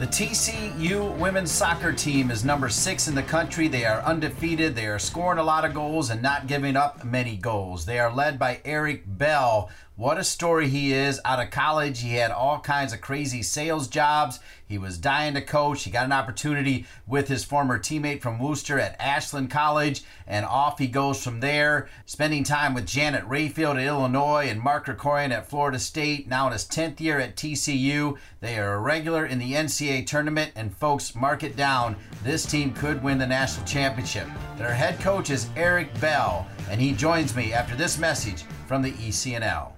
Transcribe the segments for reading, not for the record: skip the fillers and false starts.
The TCU women's soccer team is number 6 in the country. They are undefeated. They are scoring a lot of goals and not giving up many goals. They are led by Eric Bell. What a story he is. Out of college, he had all kinds of crazy sales jobs. He was dying to coach. He got an opportunity with his former teammate from Wooster at Ashland College, and off he goes from there, spending time with Janet Rayfield at Illinois and Mark Ricorian at Florida State. Now in his 10th year at TCU, they are a regular in the NCAA tournament, and folks, mark it down. This team could win the national championship. Their head coach is Eric Bell, and he joins me after this message from the ECNL.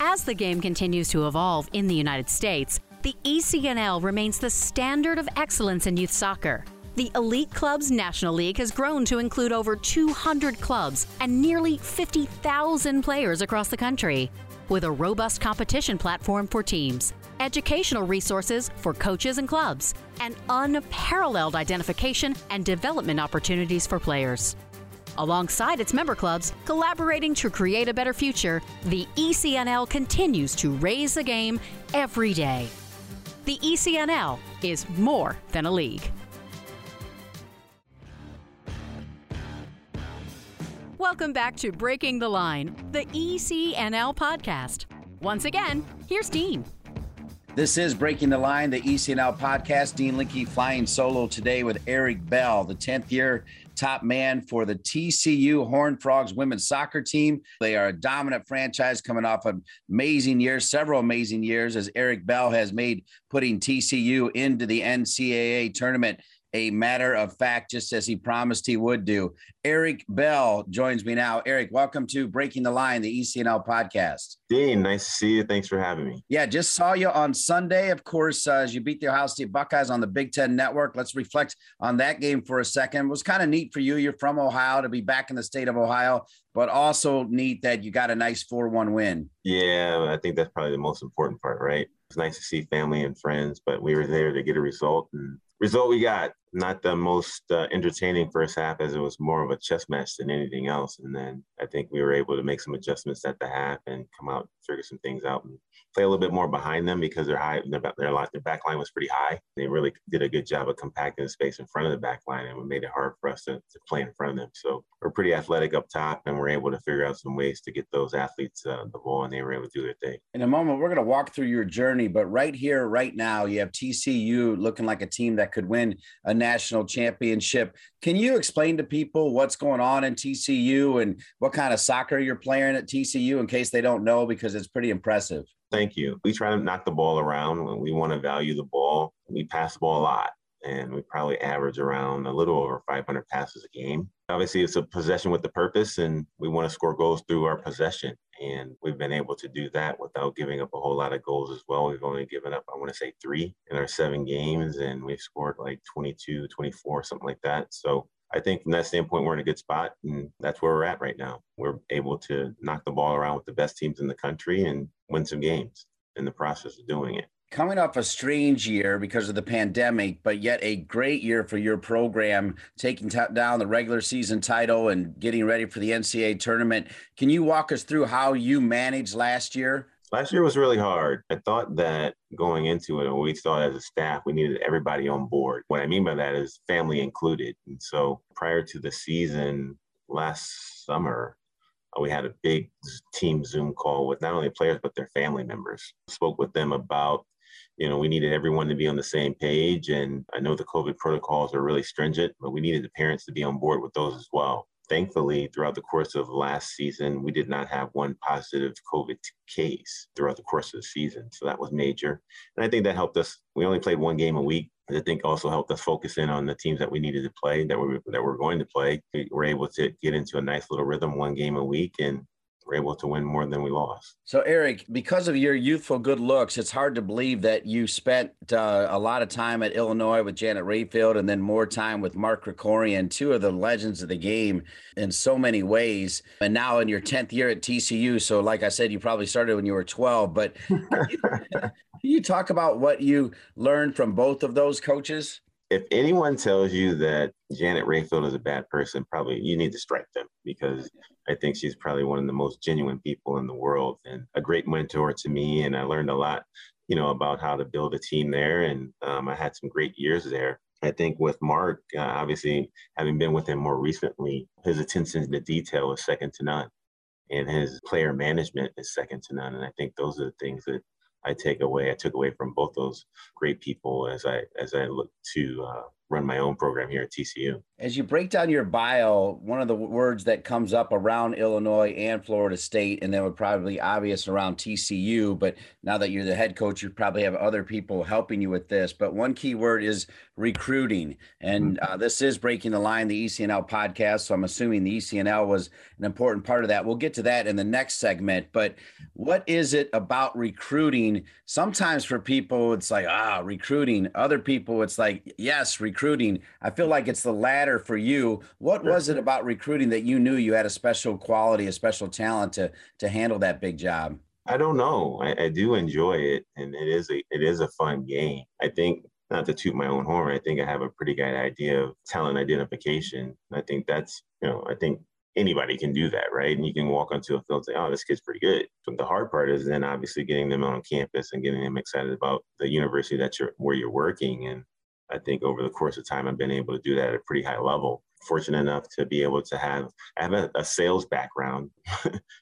As the game continues to evolve in the United States, the ECNL remains the standard of excellence in youth soccer. The Elite Clubs National League has grown to include over 200 clubs and nearly 50,000 players across the country, with a robust competition platform for teams, educational resources for coaches and clubs, and unparalleled identification and development opportunities for players. Alongside its member clubs, collaborating to create a better future, the ECNL continues to raise the game every day. The ECNL is more than a league. Welcome back to Breaking the Line, the ECNL podcast. Once again, here's Dean. This is Breaking the Line, the ECNL podcast. Dean Linkey flying solo today with Eric Bell, the 10th year top man for the TCU Horned Frogs women's soccer team. They are a dominant franchise coming off an amazing year, several amazing years, as Eric Bell has made putting TCU into the NCAA tournament a matter of fact, just as he promised he would do. Eric Bell joins me now. Eric, welcome to Breaking the Line, the ECNL podcast. Dean, nice to see you. Thanks for having me. Yeah, just saw you on Sunday, of course, as you beat the Ohio State Buckeyes on the Big Ten Network. Let's reflect on that game for a second. It was kind of neat for you. You're from Ohio, to be back in the state of Ohio, but also neat that you got a nice 4-1 win. Yeah, I think that's probably the most important part, right? It's nice to see family and friends, but we were there to get a result, and result we got. Not the most entertaining first half, as it was more of a chess match than anything else. And then I think we were able to make some adjustments at the half and come out, figure some things out, and play a little bit more behind them because they're high. Their back line was pretty high. They really did a good job of compacting the space in front of the back line, and it made it hard for us to play in front of them. So we're pretty athletic up top, and we're able to figure out some ways to get those athletes the ball, and they were able to do their thing. In a moment, we're going to walk through your journey, but right here, right now, you have TCU looking like a team that could win a national championship. Can you explain to people what's going on in TCU and what kind of soccer you're playing at TCU in case they don't know, because it's pretty impressive? Thank you. We try to knock the ball around when we want to value the ball. We pass the ball a lot, and we probably average around a little over 500 passes a game. Obviously, it's a possession with a purpose, and we want to score goals through our possession. And we've been able to do that without giving up a whole lot of goals as well. We've only given up, I want to say, 3 in our 7 games, and we've scored like 22, 24, something like that. So I think from that standpoint, we're in a good spot, and that's where we're at right now. We're able to knock the ball around with the best teams in the country and win some games in the process of doing it. Coming off a strange year because of the pandemic, but yet a great year for your program, taking down the regular season title and getting ready for the NCAA tournament. Can you walk us through how you managed last year? Last year was really hard. I thought that going into it, we thought as a staff, we needed everybody on board. What I mean by that is family included. And so prior to the season last summer, we had a big team Zoom call with not only players, but their family members. Spoke with them about, you know, we needed everyone to be on the same page. And I know the COVID protocols are really stringent, but we needed the parents to be on board with those as well. Thankfully, throughout the course of last season, we did not have one positive COVID case throughout the course of the season. So that was major. And I think that helped us. We only played 1 game a week. I think also helped us focus in on the teams that we needed to play, that we were going to play. We were able to get into a nice little rhythm, 1 game a week, and we're able to win more than we lost. So, Eric, because of your youthful good looks, it's hard to believe that you spent a lot of time at Illinois with Janet Rayfield and then more time with Mark Ricorian, two of the legends of the game in so many ways. And now in your 10th year at TCU. So, like I said, you probably started when you were 12, but can you talk about what you learned from both of those coaches? If anyone tells you that Janet Rayfield is a bad person, probably you need to strike them, because I think she's probably one of the most genuine people in the world and a great mentor to me. And I learned a lot, you know, about how to build a team there. And I had some great years there. I think with Mark, obviously, having been with him more recently, his attention to detail is second to none. And his player management is second to none. And I think those are the things that I took away from both those great people as I look to run my own program here at TCU. As you break down your bio, one of the words that comes up around Illinois and Florida State, and that would probably obvious around TCU, but now that you're the head coach, you probably have other people helping you with this. But one key word is recruiting. And this is Breaking the Line, the ECNL podcast. So I'm assuming the ECNL was an important part of that. We'll get to that in the next segment. But what is it about recruiting? Sometimes for people, it's like, recruiting. Other people, it's like, yes, recruiting. I feel like it's the latter for you. What was it about recruiting that you knew you had a special quality, a special talent to handle that big job? I don't know. I do enjoy it, and it is a fun game. I think, not to toot my own horn, I think I have a pretty good idea of talent identification. I think that's, I think anybody can do that, right? And you can walk onto a field and say, oh, this kid's pretty good. But the hard part is then obviously getting them on campus and getting them excited about the university where you're working. And I think over the course of time, I've been able to do that at a pretty high level. Fortunate enough to be able to have a sales background.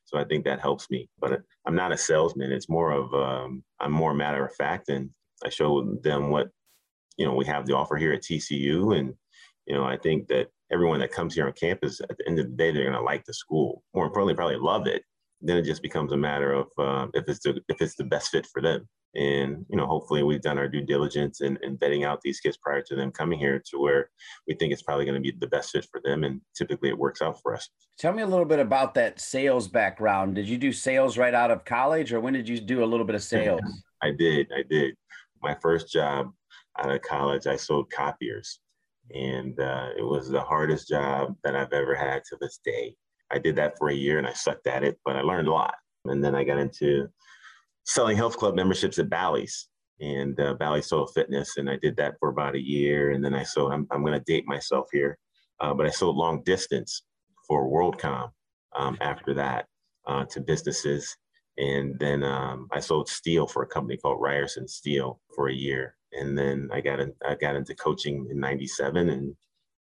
So I think that helps me, but I'm not a salesman. It's more of, I'm more matter of fact, and I show them what, we have to offer here at TCU. And, I think that everyone that comes here on campus at the end of the day, they're going to like the school. More importantly, probably love it. Then it just becomes a matter of if it's the best fit for them. And, hopefully we've done our due diligence in vetting out these kids prior to them coming here to where we think it's probably going to be the best fit for them. And typically it works out for us. Tell me a little bit about that sales background. Did you do sales right out of college, or when did you do a little bit of sales? I did. My first job out of college, I sold copiers, and it was the hardest job that I've ever had to this day. I did that for a year and I sucked at it, but I learned a lot. And then I got into selling health club memberships at Bally's, and Bally's Soul Fitness. And I did that for about a year. And then I sold, I'm going to date myself here, but I sold long distance for WorldCom after that to businesses. And then I sold steel for a company called Ryerson Steel for a year. And then I got into coaching in 97, and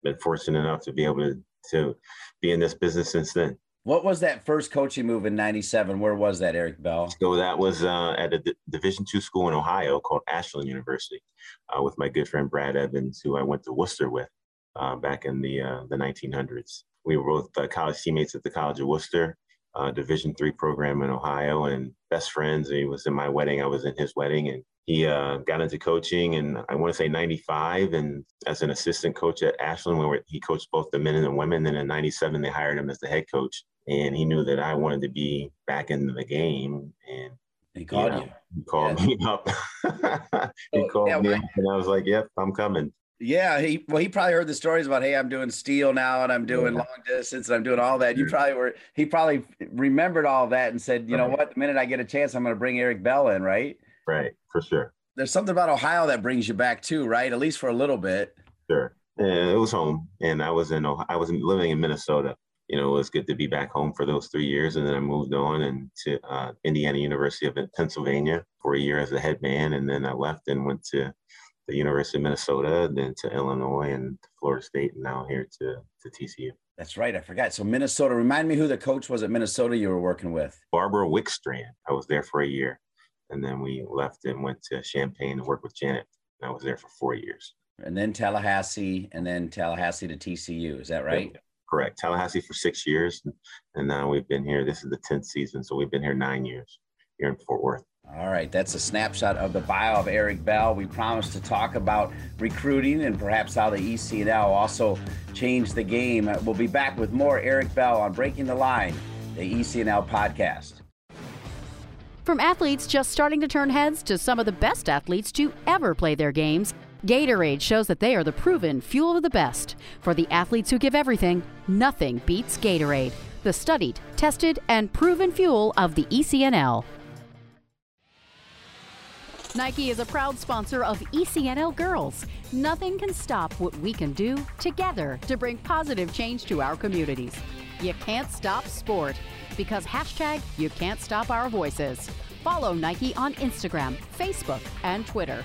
been fortunate enough to be able to be in this business since then. What was that first coaching move in 97? Where was that, Eric Bell? So that was at a Division II school in Ohio called Ashland University with my good friend Brad Evans, who I went to Wooster with back in the 1900s. We were both college teammates at the College of Wooster, Division III program in Ohio, and best friends. He was in my wedding. I was in his wedding. And he got into coaching, and I want to say 95, and as an assistant coach at Ashland, where he coached both the men and the women. Then in 97, they hired him as the head coach, and he knew that I wanted to be back in the game. And he called you. He called me up. He called me up, and I was like, yep, I'm coming. Yeah, he probably heard the stories about, hey, I'm doing steel now, and I'm doing long distance, and I'm doing all that. He probably remembered all that and said, you know what, the minute I get a chance, I'm going to bring Eric Bell in, right? Right, for sure. There's something about Ohio that brings you back too, right? At least for a little bit. Sure. Yeah, it was home, and I was living in Minnesota. It was good to be back home for those 3 years, and then I moved on and to Indiana University of Pennsylvania for a year as a head man, and then I left and went to the University of Minnesota, then to Illinois and to Florida State, and now here to TCU. That's right. I forgot. So Minnesota, remind me who the coach was at Minnesota you were working with. Barbara Wickstrand. I was there for a year. And then we left and went to Champaign to work with Janet. And I was there for 4 years. And then Tallahassee, to TCU. Is that right? Yeah, correct. Tallahassee for 6 years. And now we've been here. This is the 10th season. So we've been here 9 years here in Fort Worth. All right. That's a snapshot of the bio of Eric Bell. We promised to talk about recruiting and perhaps how the ECNL also changed the game. We'll be back with more Eric Bell on Breaking the Line, the ECNL podcast. From athletes just starting to turn heads to some of the best athletes to ever play their games, Gatorade shows that they are the proven fuel of the best. For the athletes who give everything, nothing beats Gatorade, the studied, tested, and proven fuel of the ECNL. Nike is a proud sponsor of ECNL Girls. Nothing can stop what we can do together to bring positive change to our communities. You can't stop sport because hashtag you can't stop our voices. Follow Nike on Instagram, Facebook, and Twitter.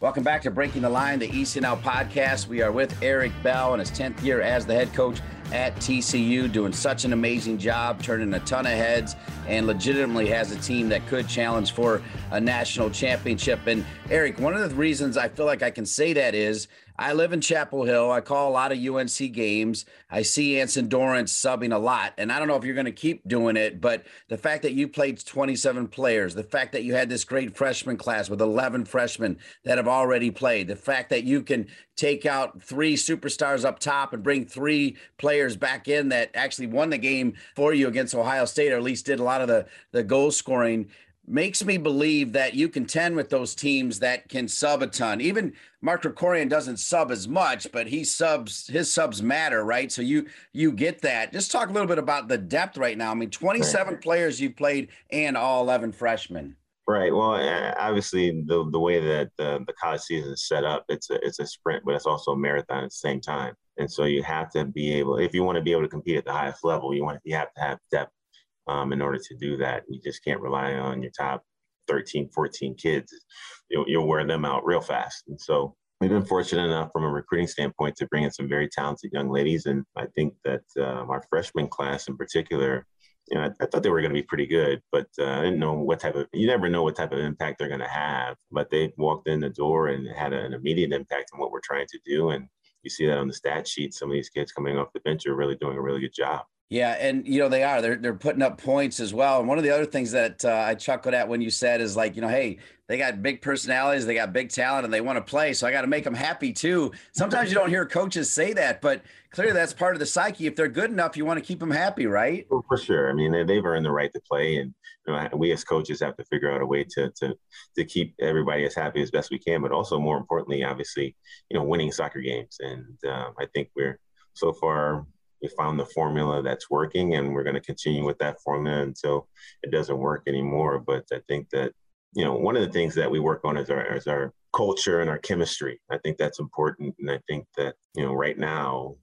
Welcome back to Breaking the Line, the ECNL podcast. We are with Eric Bell in his 10th year as the head coach at TCU, doing such an amazing job, turning a ton of heads, and legitimately has a team that could challenge for a national championship. And Eric, one of the reasons I feel like I can say that is I live in Chapel Hill. I call a lot of UNC games. I see Anson Dorrance subbing a lot, and I don't know if you're going to keep doing it, but the fact that you played 27 players, the fact that you had this great freshman class with 11 freshmen that have already played, the fact that you can take out 3 superstars up top and bring 3 players back in that actually won the game for you against Ohio State, or at least did a lot of the goal scoring, makes me believe that you contend with those teams that can sub a ton. Even Mark Ricorian doesn't sub as much, but he subs, his subs matter, right? So you get that. Just talk a little bit about the depth right now. I mean, 27 players you've played and all 11 freshmen. Right. Well, obviously the way that the college season is set up, it's a sprint, but it's also a marathon at the same time. And so you have to be able, if you want to be able to compete at the highest level, you have to have depth. In order to do that, you just can't rely on your top 13, 14 kids. You'll wear them out real fast. And so we've been fortunate enough from a recruiting standpoint to bring in some very talented young ladies. And I think that our freshman class in particular, I thought they were going to be pretty good, but I didn't know you never know what type of impact they're going to have. But they walked in the door and had an immediate impact on what we're trying to do. And you see that on the stat sheet. Some of these kids coming off the bench are really doing a really good job. Yeah, and they are. They're putting up points as well. And one of the other things that I chuckled at when you said is like, hey, they got big personalities, they got big talent, and they want to play. So I got to make them happy too. Sometimes you don't hear coaches say that, but clearly that's part of the psyche. If they're good enough, you want to keep them happy, right? Well, for sure. I mean, they've earned the right to play, and we as coaches have to figure out a way to keep everybody as happy as best we can. But also, more importantly, obviously, winning soccer games. And I think we're so far. We found the formula that's working, and we're going to continue with that formula until it doesn't work anymore. But I think that, one of the things that we work on is our culture and our chemistry. I think that's important. And I think that, right now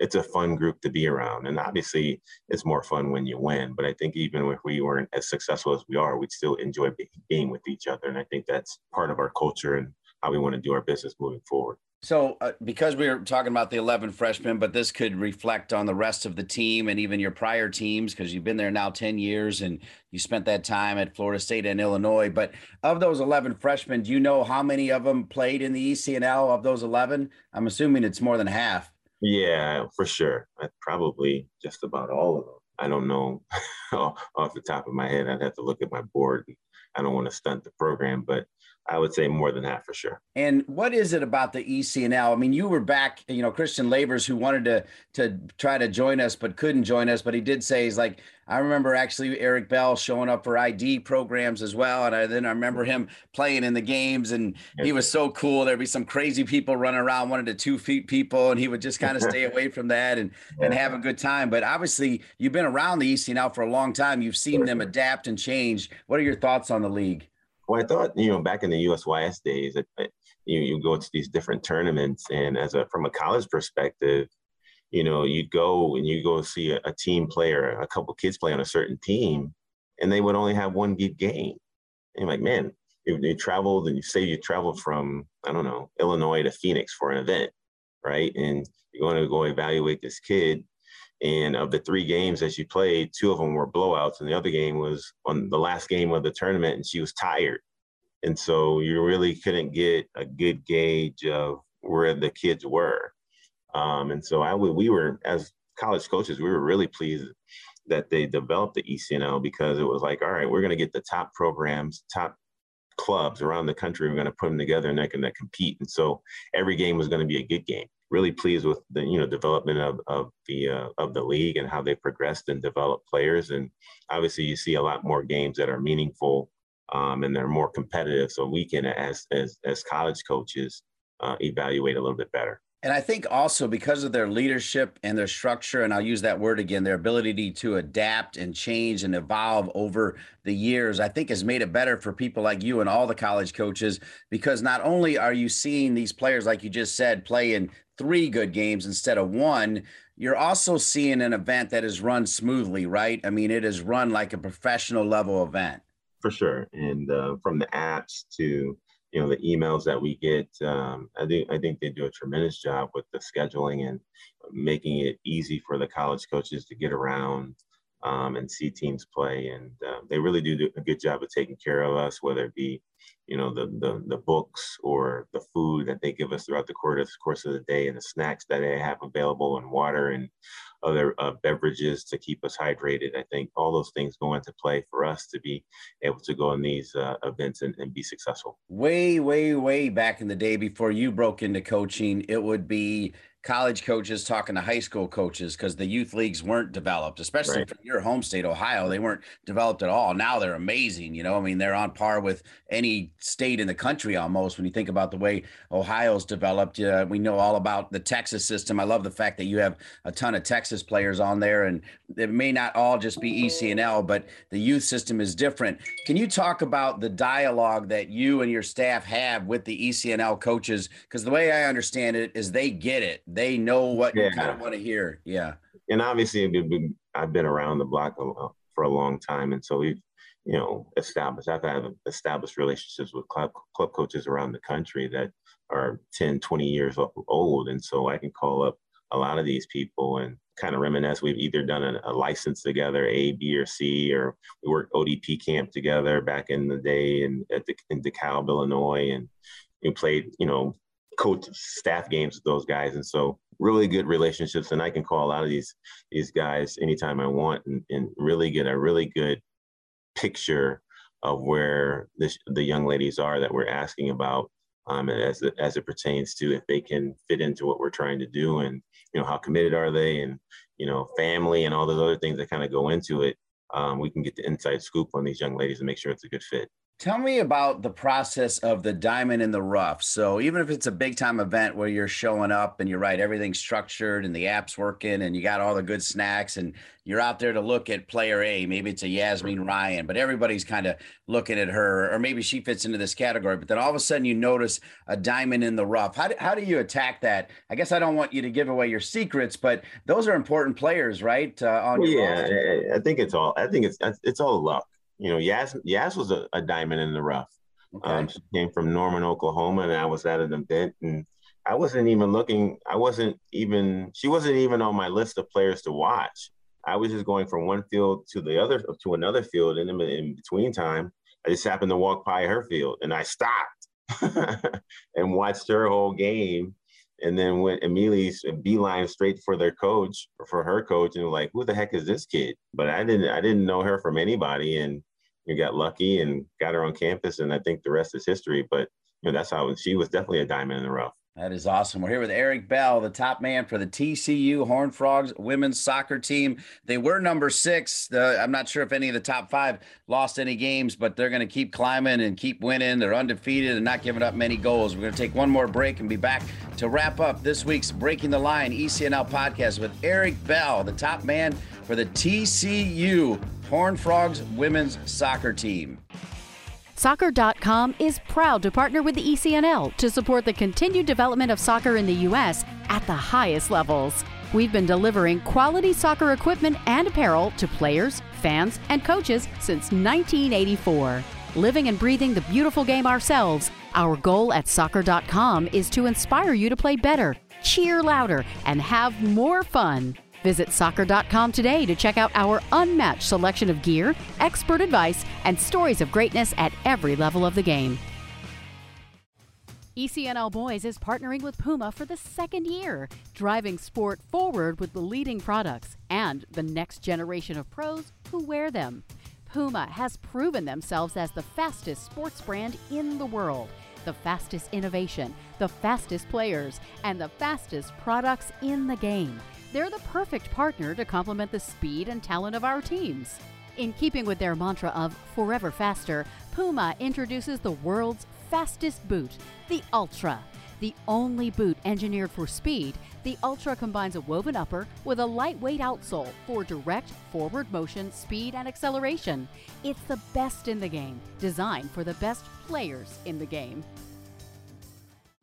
it's a fun group to be around. And obviously it's more fun when you win. But I think even if we weren't as successful as we are, we'd still enjoy being with each other. And I think that's part of our culture and how we want to do our business moving forward. So because we were talking about the 11 freshmen, but this could reflect on the rest of the team and even your prior teams, because you've been there now 10 years and you spent that time at Florida State and Illinois. But of those 11 freshmen, do you know how many of them played in the ECNL of those 11? I'm assuming it's more than half. Yeah, for sure. Probably just about all of them. I don't know off the top of my head. I'd have to look at my board. I don't want to stunt the program, but I would say more than half for sure. And what is it about the ECNL? I mean, you were back, Christian Labors, who wanted to try to join us, but couldn't join us. But he did say, he's like, I remember actually Eric Bell showing up for ID programs as well. And I remember him playing in the games, and he was so cool. There'd be some crazy people running around, 1 to 2 feet people. And he would just kind of stay away from that and have a good time. But obviously you've been around the ECNL for a long time. You've seen them adapt and change. What are your thoughts on the league? Well, I thought, back in the USYS days, you go to these different tournaments, and from a college perspective, you go see a team player, a couple kids play on a certain team, and they would only have one big game. And you're like, man, you traveled, and you say you traveled from, I don't know, Illinois to Phoenix for an event, right? And you're going to go evaluate this kid. And of the 3 games that she played, 2 of them were blowouts, and the other game was on the last game of the tournament, and she was tired. And so you really couldn't get a good gauge of where the kids were. And so we were, as college coaches, we were really pleased that they developed the ECNL, because it was like, all right, we're going to get the top programs, top clubs around the country. We're going to put them together, and they're going to compete. And so every game was going to be a good game. really pleased with the development of the league and how they progressed and developed players. And obviously, you see a lot more games that are meaningful and they're more competitive, so we can, as college coaches, evaluate a little bit better. And I think also because of their leadership and their structure, and I'll use that word again, their ability to adapt and change and evolve over the years, I think has made it better for people like you and all the college coaches, because not only are you seeing these players, like you just said, play in 3 good games instead of 1, you're also seeing an event that is run smoothly, right? I mean, it is run like a professional level event. For sure. And from the apps to the emails that we get, I think they do a tremendous job with the scheduling and making it easy for the college coaches to get around and see teams play. And they really do a good job of taking care of us, whether it be, the books or the food that they give us throughout the course of the day, and the snacks that they have available, and water and other beverages to keep us hydrated. I think all those things go into play for us to be able to go in these events and be successful. Way, way, way back in the day before you broke into coaching, it would be college coaches talking to high school coaches because the youth leagues weren't developed, especially right. From your home state, Ohio. They weren't developed at all. Now they're amazing. I mean, they're on par with any state in the country almost when you think about the way Ohio's developed. We know all about the Texas system. I love the fact that you have a ton of Texas players on there, and it may not all just be ECNL, but the youth system is different. Can you talk about the dialogue that you and your staff have with the ECNL coaches? Because the way I understand it is they get it. They know what you kind of want to hear. Yeah. And obviously I've been around the block for a long time. And so we've, I've established relationships with club coaches around the country that are 10, 20 years old. And so I can call up a lot of these people and kind of reminisce. We've either done a license together, A, B, or C, or we worked ODP camp together back in the day in DeKalb, Illinois, and we played, coach staff games with those guys. And so really good relationships. And I can call a lot of these guys anytime I want and really get a really good picture of where the young ladies are that we're asking about as it pertains to if they can fit into what we're trying to do, and, how committed are they, and, family and all those other things that kind of go into it. We can get the inside scoop on these young ladies and make sure it's a good fit. Tell me about the process of the diamond in the rough. So even if it's a big time event where you're showing up and you're right, everything's structured and the app's working and you got all the good snacks and you're out there to look at player A, maybe it's a Yasmeen Ryan, but everybody's kind of looking at her, or maybe she fits into this category, but then all of a sudden you notice a diamond in the rough. How do you attack that? I guess I don't want you to give away your secrets, but those are important players, right? Yeah, I think it's all luck. Yas was a diamond in the rough. Okay. She came from Norman, Oklahoma, and I was at an event, and she wasn't even on my list of players to watch. I was just going from one field to the other, to another field, and in between time, I just happened to walk by her field, and I stopped and watched her whole game, and then went immediately beeline straight for her coach, and like, who the heck is this kid? But I didn't know her from anybody, and we got lucky and got her on campus, and I think the rest is history. But that's how she was definitely a diamond in the rough. That is awesome. We're here with Eric Bell, the top man for the TCU Horned Frogs women's soccer team. They were number 6. I'm not sure if any of the top 5 lost any games, but they're going to keep climbing and keep winning. They're undefeated and not giving up many goals. We're going to take one more break and be back to wrap up this week's Breaking the Line ECNL podcast with Eric Bell, the top man for the TCU Horned Frogs women's soccer team. Soccer.com is proud to partner with the ECNL to support the continued development of soccer in the U.S. at the highest levels. We've been delivering quality soccer equipment and apparel to players, fans, and coaches since 1984. Living and breathing the beautiful game ourselves, our goal at Soccer.com is to inspire you to play better, cheer louder, and have more fun. Visit Soccer.com today to check out our unmatched selection of gear, expert advice, and stories of greatness at every level of the game. ECNL Boys is partnering with Puma for the 2nd year, driving sport forward with the leading products and the next generation of pros who wear them. Puma has proven themselves as the fastest sports brand in the world. the fastest innovation, the fastest players, and the fastest products in the game. They're the perfect partner to complement the speed and talent of our teams. In keeping with their mantra of forever faster, Puma introduces the world's fastest boot, the Ultra. The only boot engineered for speed, the Ultra combines a woven upper with a lightweight outsole for direct forward motion, speed, and acceleration. It's the best in the game, designed for the best players in the game.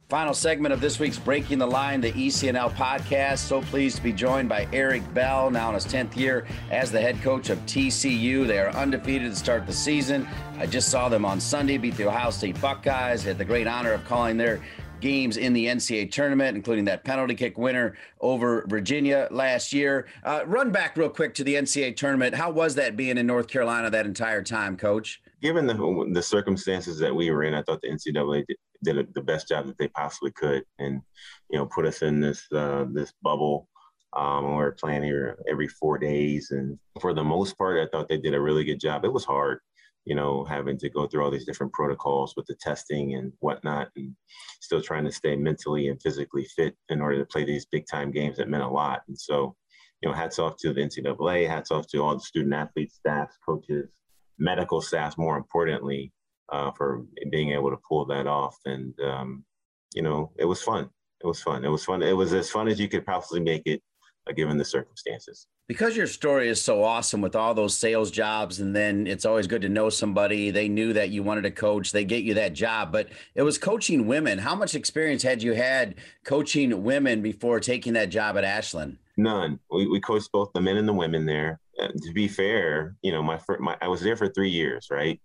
Final segment of this week's Breaking the Line, the ECNL podcast. So pleased to be joined by Eric Bell, now in his 10th year as the head coach of TCU. They are undefeated to start the season. I just saw them on Sunday beat the Ohio State Buckeyes. They had the great honor of calling their games in the NCAA tournament, including that penalty kick winner over Virginia last year. Run back real quick to the NCAA tournament. How was that being in North Carolina that entire time, Coach? Given the circumstances that we were in, I thought the NCAA did the best job that they possibly could, and put us in this this bubble. We're playing here every 4 days, and for the most part, I thought they did a really good job. It was hard. Having to go through all these different protocols with the testing and whatnot, and still trying to stay mentally and physically fit in order to play these big time games that meant a lot. And so, hats off to the NCAA, hats off to all the student athletes, staffs, coaches, medical staffs, more importantly, for being able to pull that off. And, it was fun. It was fun. It was fun. It was as fun as you could possibly make it, given the circumstances. Because your story is so awesome with all those sales jobs, and then it's always good to know somebody. They knew that you wanted to coach. They get you that job, but it was coaching women. How much experience had you had coaching women before taking that job at Ashland? None. We coached both the men and the women there. To be fair, I was there for 3 years, right?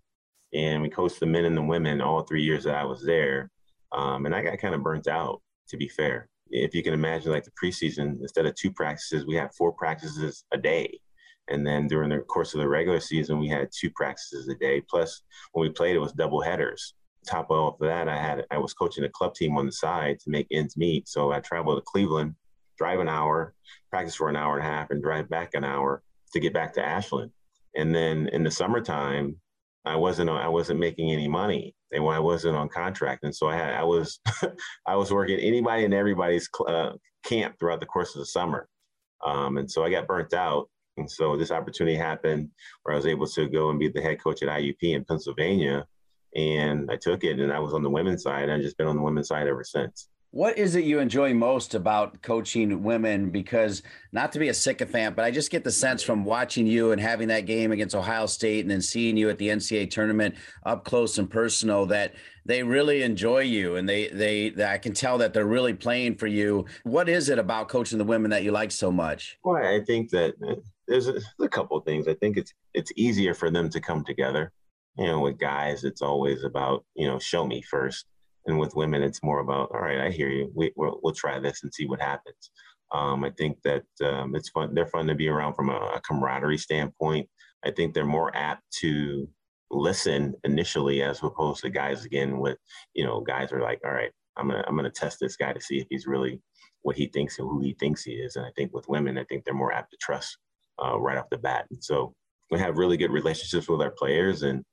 And we coached the men and the women all 3 years that I was there. And I got kind of burnt out, to be fair. If you can imagine, like the preseason, instead of 2 practices, we had 4 practices a day. And then during the course of the regular season, we had 2 practices a day. Plus, when we played, it was double headers. Top of all of that, I was coaching a club team on the side to make ends meet. So I traveled to Cleveland, drive an hour, practice for an hour and a half, and drive back an hour to get back to Ashland. And then in the summertime, I wasn't making any money. And I wasn't on contract, and so I was working anybody and everybody's camp throughout the course of the summer, and so I got burnt out. And so this opportunity happened where I was able to go and be the head coach at IUP in Pennsylvania, and I took it. And I was on the women's side, and I've just been on the women's side ever since. What is it you enjoy most about coaching women? Because not to be a sycophant, but I just get the sense from watching you and having that game against Ohio State and then seeing you at the NCAA tournament up close and personal that they really enjoy you, and they I can tell that they're really playing for you. What is it about coaching the women that you like so much? Well, I think that there's a couple of things. I think it's easier for them to come together. With guys, it's always about, show me first. And with women, it's more about, all right, I hear you. We'll try this and see what happens. I think that it's fun. They're fun to be around from a camaraderie standpoint. I think they're more apt to listen initially as opposed to guys. Again, with guys are like, all right, I'm gonna test this guy to see if he's really what he thinks and who he thinks he is. And I think with women, I think they're more apt to trust right off the bat. And so we have really good relationships with our players, and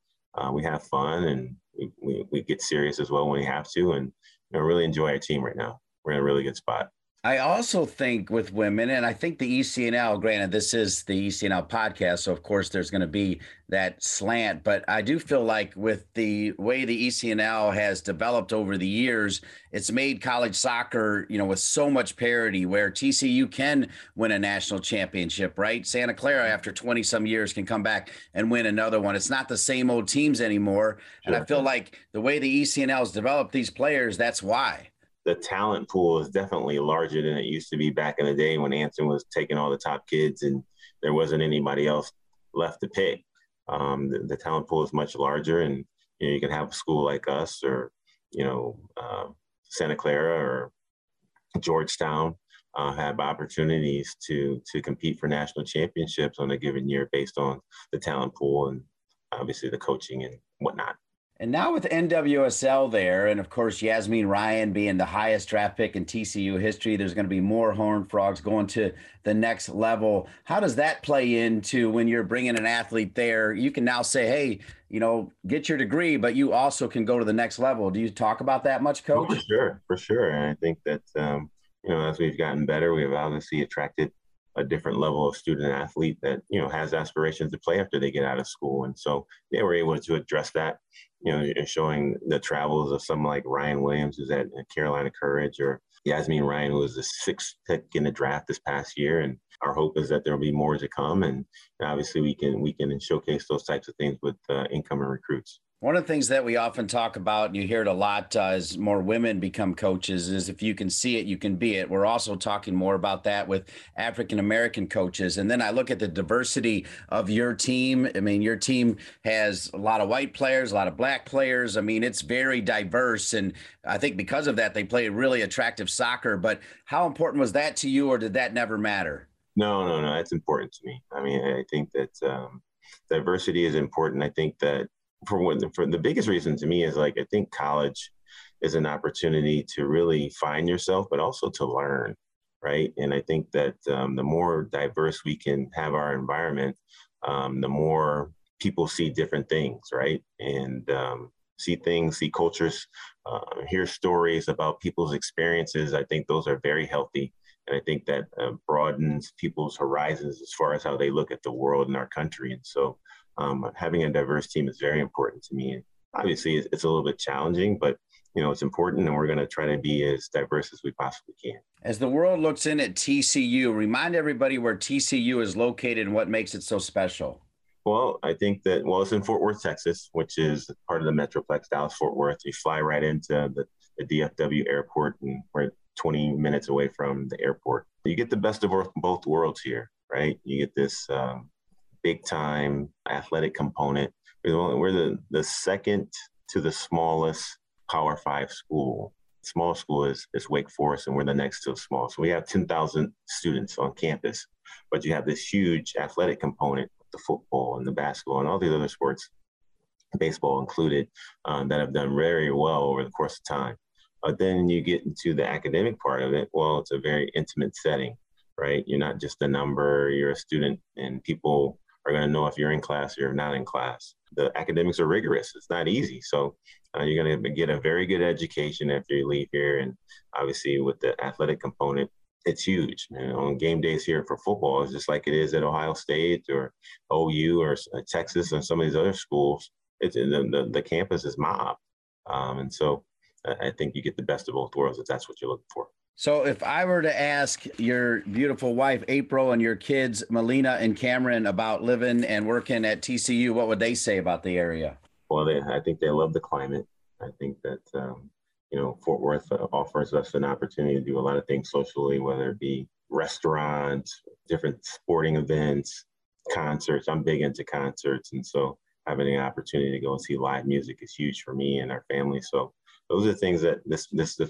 we have fun, and we get serious as well when we have to, and really enjoy our team right now. We're in a really good spot. I also think with women, and I think the ECNL, granted, this is the ECNL podcast, so of course there's going to be that slant, but I do feel like with the way the ECNL has developed over the years, it's made college soccer, with so much parity where TCU can win a national championship, right? Santa Clara, after 20 some years, can come back and win another one. It's not the same old teams anymore. Sure. And I feel like the way the ECNL has developed these players, that's why. The talent pool is definitely larger than it used to be back in the day when Anson was taking all the top kids and there wasn't anybody else left to pick. The talent pool is much larger, and you can have a school like us or Santa Clara or Georgetown have opportunities to compete for national championships on a given year based on the talent pool and obviously the coaching and whatnot. And now with NWSL there, and of course, Yasmeen Ryan being the highest draft pick in TCU history, there's going to be more Horned Frogs going to the next level. How does that play into when you're bringing an athlete there? You can now say, hey, you know, get your degree, but you also can go to the next level. Do you talk about that much, Coach? Oh, for sure, for sure. And I think that, you know, as we've gotten better, we've obviously attracted a different level of student athlete that, you know, has aspirations to play after they get out of school. And so they were able to address that, you know, showing the travels of someone like Ryan Williams, who's at Carolina Courage, or Yasmeen Ryan, who was the 6th pick in the draft this past year. And our hope is that there'll be more to come. And obviously we can showcase those types of things with incoming recruits. One of the things that we often talk about, and you hear it a lot as more women become coaches, is if you can see it, you can be it. We're also talking more about that with African-American coaches. And then I look at the diversity of your team. I mean, your team has a lot of white players, a lot of black players. I mean, it's very diverse. And I think because of that, they play really attractive soccer. But how important was that to you, or did that never matter? No. That's important to me. I mean, I think that diversity is important. I think that for the biggest reason to me is, like, I think college is an opportunity to really find yourself, but also to learn, right? And I think that the more diverse we can have our environment, the more people see different things, right? And see things, see cultures, hear stories about people's experiences. I think those are very healthy. And I think that broadens people's horizons as far as how they look at the world and our country. And so having a diverse team is very important to me. And obviously, it's a little bit challenging, but, you know, it's important, and we're going to try to be as diverse as we possibly can. As the world looks in at TCU, remind everybody where TCU is located and what makes it so special. Well, I think that, it's in Fort Worth, Texas, which is part of the Metroplex, Dallas-Fort Worth. You fly right into the DFW airport, and we're 20 minutes away from the airport. You get the best of both worlds here, right? You get this big-time athletic component. We're the second to the smallest Power 5 school. Small school is Wake Forest, and we're the next to small. So we have 10,000 students on campus, but you have this huge athletic component, the football and the basketball and all these other sports, baseball included, that have done very well over the course of time. But then you get into the academic part of it. Well, it's a very intimate setting, right? You're not just a number, you're a student, and people are going to know if you're in class or you're not in class. The academics are rigorous. It's not easy. So you're going to get a very good education after you leave here. And obviously with the athletic component, it's huge. You know, on game days here for football, it's just like it is at Ohio State or OU or Texas and some of these other schools. It's the campus is mobbed. And so I think you get the best of both worlds if that's what you're looking for. So if I were to ask your beautiful wife, April, and your kids, Melina and Cameron, about living and working at TCU, what would they say about the area? Well, I think they love the climate. I think that, you know, Fort Worth offers us an opportunity to do a lot of things socially, whether it be restaurants, different sporting events, concerts. I'm big into concerts. And so having an opportunity to go and see live music is huge for me and our family. So those are the things that this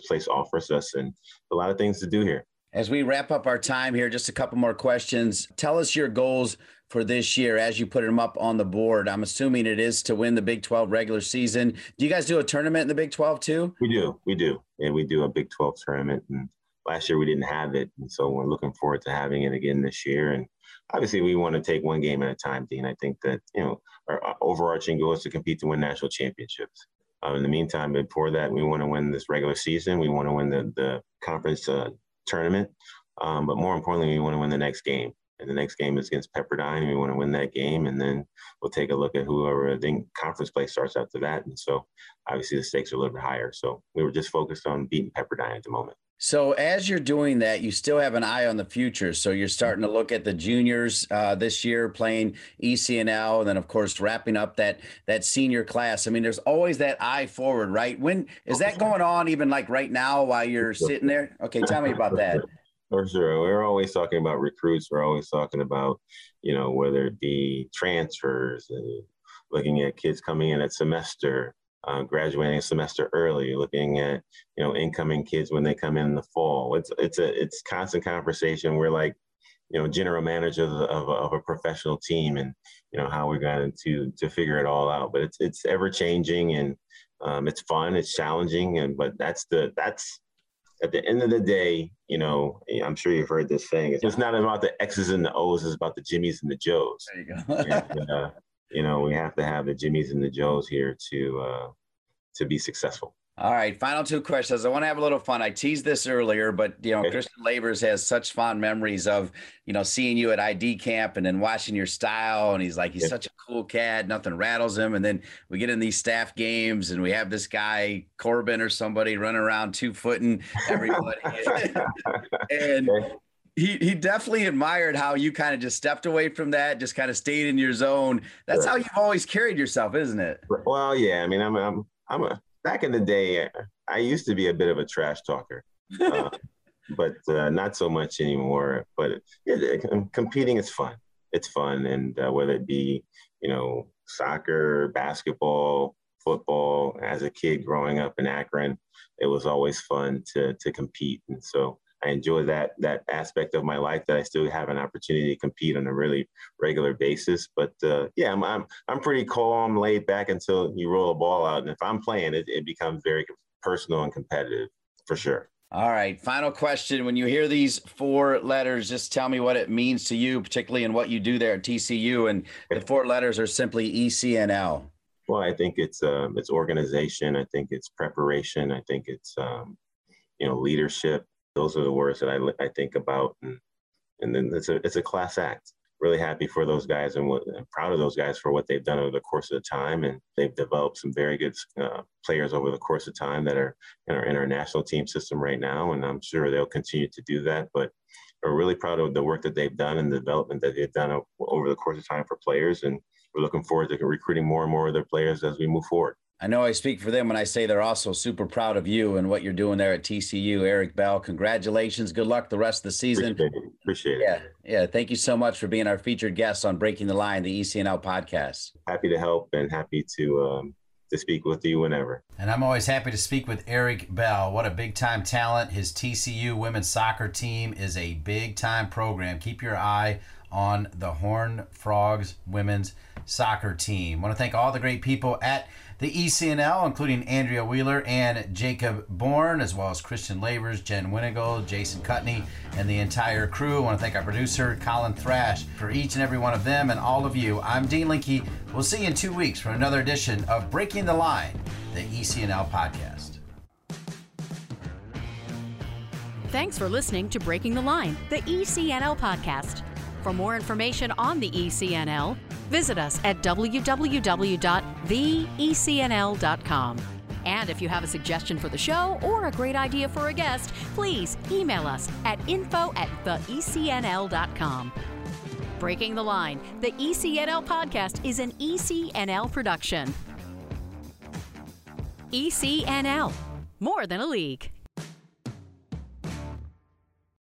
place offers us, and a lot of things to do here. As we wrap up our time here, just a couple more questions. Tell us your goals for this year as you put them up on the board. I'm assuming it is to win the Big 12 regular season. Do you guys do a tournament in the Big 12 too? We do. And we do a Big 12 tournament. And last year we didn't have it, and so we're looking forward to having it again this year. And obviously, we want to take one game at a time, Dean. I think that, you know, our overarching goal is to compete to win national championships. In the meantime, before that, we want to win this regular season. We want to win the conference tournament. But more importantly, we want to win the next game. And the next game is against Pepperdine. And we want to win that game. And then we'll take a look at whoever the conference play starts after that. And so obviously the stakes are a little bit higher. So we were just focused on beating Pepperdine at the moment. So as you're doing that, you still have an eye on the future. So you're starting to look at the juniors this year playing ECNL, and then, of course, wrapping up that senior class. I mean, there's always that eye forward, right? When is that going on, even like right now while you're sitting there? Okay, tell me about that. For sure. We're always talking about recruits. We're always talking about, you know, whether it be transfers, and looking at kids coming in at semester, graduating a semester early, looking at, you know, incoming kids when they come in the fall. It's constant conversation. We're like, you know, general manager of a professional team, and you know how we're going to figure it all out. But it's ever changing, and it's fun, it's challenging, and but that's at the end of the day, you know, I'm sure you've heard this saying. It's not about the X's and the O's; it's about the Jimmies and the Joes. There you go. And, you know, we have to have the Jimmies and the Joes here to be successful. All right, final two questions. I want to have a little fun. I teased this earlier, but, you know, Christian Labors has such fond memories of, you know, seeing you at ID camp and then watching your style. And he's like, he's such a cool cat. Nothing rattles him. And then we get in these staff games and we have this guy, Corbin or somebody, running around 2-footing everybody. And he definitely admired how you kind of just stepped away from that, just kind of stayed in your zone. That's how you've always carried yourself, isn't it? Well, yeah. I mean, I'm back in the day, I used to be a bit of a trash talker, but not so much anymore. But competing is fun. It's fun. And whether it be, you know, soccer, basketball, football, as a kid growing up in Akron, it was always fun to compete. And so I enjoy that aspect of my life, that I still have an opportunity to compete on a really regular basis. But yeah, I'm pretty calm, laid back until you roll a ball out. And if I'm playing, it becomes very personal and competitive for sure. All right. Final question. When you hear these four letters, just tell me what it means to you, particularly in what you do there at TCU. And the four letters are simply ECNL. Well, I think it's organization. I think it's preparation. I think it's, you know, leadership. Those are the words that I think about, and then it's a class act. Really happy for those guys, and I'm proud of those guys for what they've done over the course of the time, and they've developed some very good players over the course of time that are in our international team system right now, and I'm sure they'll continue to do that. But we're really proud of the work that they've done and the development that they've done over the course of time for players, and we're looking forward to recruiting more and more of their players as we move forward. I know I speak for them when I say they're also super proud of you and what you're doing there at TCU. Eric Bell, congratulations. Good luck the rest of the season. Appreciate it. Yeah. Thank you so much for being our featured guest on Breaking the Line, the ECNL podcast. Happy to help and happy to speak with you whenever. And I'm always happy to speak with Eric Bell. What a big-time talent. His TCU women's soccer team is a big-time program. Keep your eye on the Horned Frogs women's soccer team. I want to thank all the great people at the ECNL, including Andrea Wheeler and Jacob Born, as well as Christian Labors, Jen Winnegal, Jason Cutney, and the entire crew. I want to thank our producer, Colin Thrash, for each and every one of them and all of you. I'm Dean Linkey. We'll see you in 2 weeks for another edition of Breaking the Line, the ECNL podcast. Thanks for listening to Breaking the Line, the ECNL podcast. For more information on the ECNL, visit us at www.theecnl.com. And if you have a suggestion for the show or a great idea for a guest, please email us at info@theecnl.com. Breaking the Line, the ECNL podcast is an ECNL production. ECNL, more than a league.